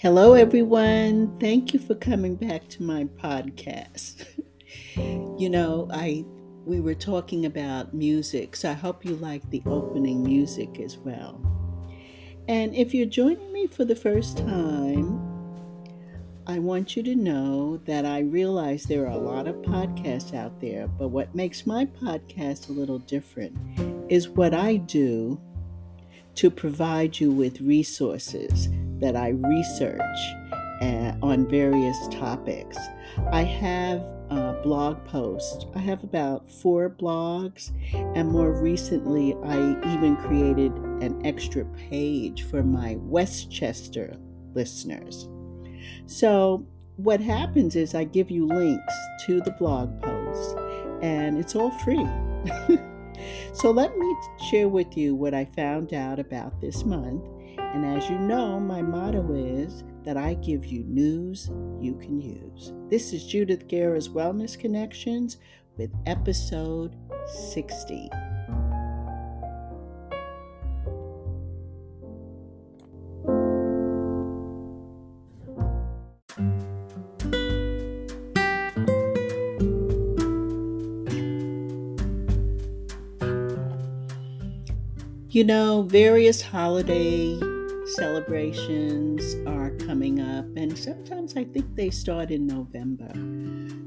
Hello, everyone. Thank you for coming back to my podcast. We were talking about music, so I hope you like the opening music as well. And if you're joining me for the first time, I want you to know that I realize there are a lot of podcasts out there, but what makes my podcast a little different is what I do to provide you with resources that I research on various topics. I have blog posts. I have about 4 blogs, and more recently I even created an extra page for my Westchester listeners. So what happens is I give you links to the blog posts, and it's all free. So let me share with you what I found out about this month. And as you know, my motto is that I give you news you can use. This is Judith Guerra's Wellness Connections with episode 60. Various holiday celebrations are coming up, and sometimes I think they start in November.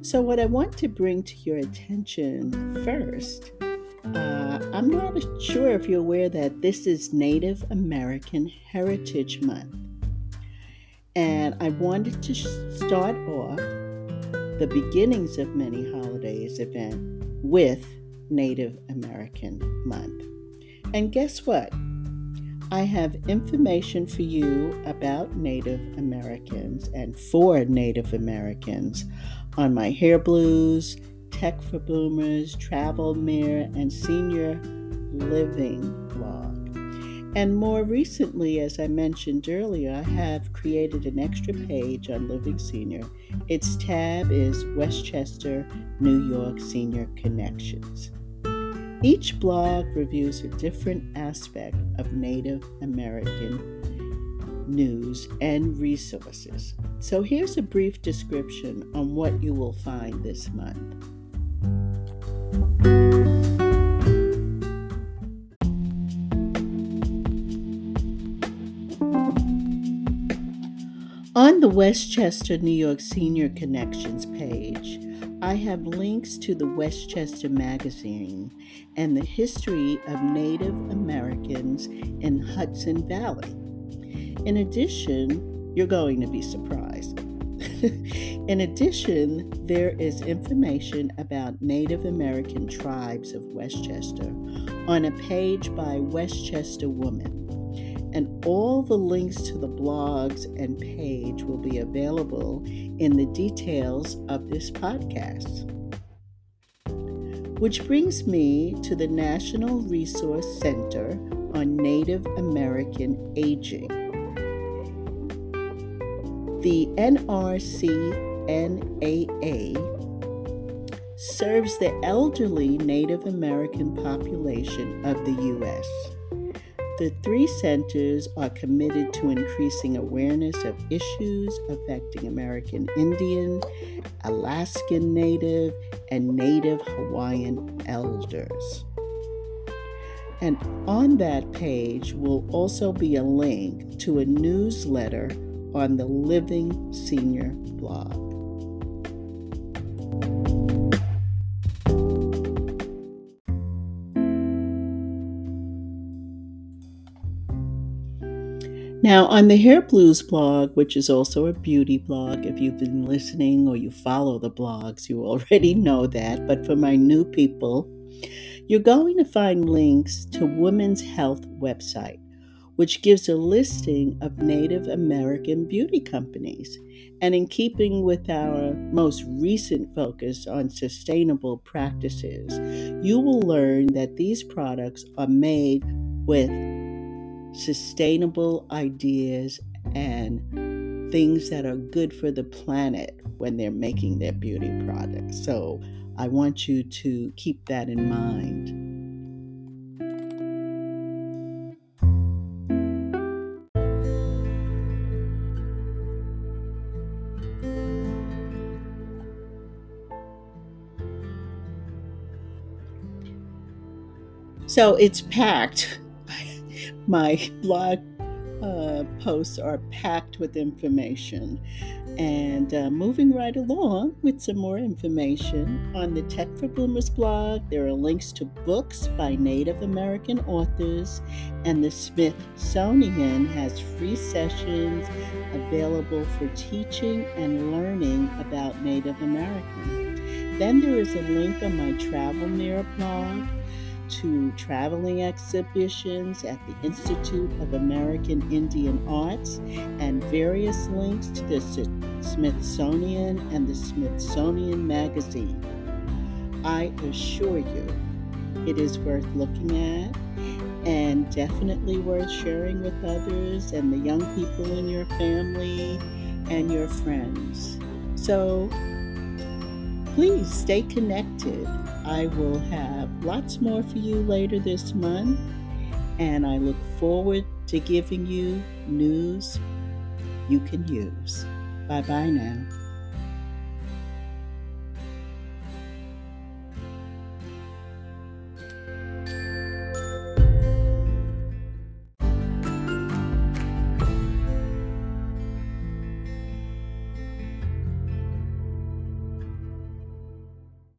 So what I want to bring to your attention first, I'm not sure if you're aware that this is Native American Heritage Month. And I wanted to start off the beginnings of many holidays event with Native American Month. And guess what? I have information for you about Native Americans and for Native Americans on my Hair Blues, Tech for Boomers, TravelMare, and Senior Living blog. And more recently, as I mentioned earlier, I have created an extra page on Living Senior. Its tab is Westchester, New York Senior Connections. Each blog reviews a different aspect of Native American news and resources. So here's a brief description on what you will find this month. On the Westchester, New York Senior Connections page, I have links to the Westchester Magazine and the history of Native Americans in Hudson Valley. In addition, you're going to be surprised. In addition, there is information about Native American tribes of Westchester on a page by Westchester Women. And all the links to the blogs and page will be available in the details of this podcast. Which brings me to the National Resource Center on Native American Aging. The NRCNAA serves the elderly Native American population of the U.S. The 3 centers are committed to increasing awareness of issues affecting American Indian, Alaskan Native, and Native Hawaiian elders. And on that page will also be a link to a newsletter on the Living Senior blog. Now, on the Hair Blues blog, which is also a beauty blog, if you've been listening or you follow the blogs, you already know that. But for my new people, you're going to find links to Women's Health website, which gives a listing of Native American beauty companies. And in keeping with our most recent focus on sustainable practices, you will learn that these products are made with sustainable ideas and things that are good for the planet when they're making their beauty products. So I want you to keep that in mind. So it's packed. My blog posts are packed with information. And moving right along with some more information on the Tech for Boomers blog, there are links to books by Native American authors, and the Smithsonian has free sessions available for teaching and learning about Native American. Then there is a link on my TravelMare blog to traveling exhibitions at the Institute of American Indian Arts and various links to the Smithsonian and the Smithsonian Magazine. I assure you, it is worth looking at and definitely worth sharing with others and the young people in your family and your friends. So please stay connected. I will have lots more for you later this month, and I look forward to giving you news you can use. Bye-bye now.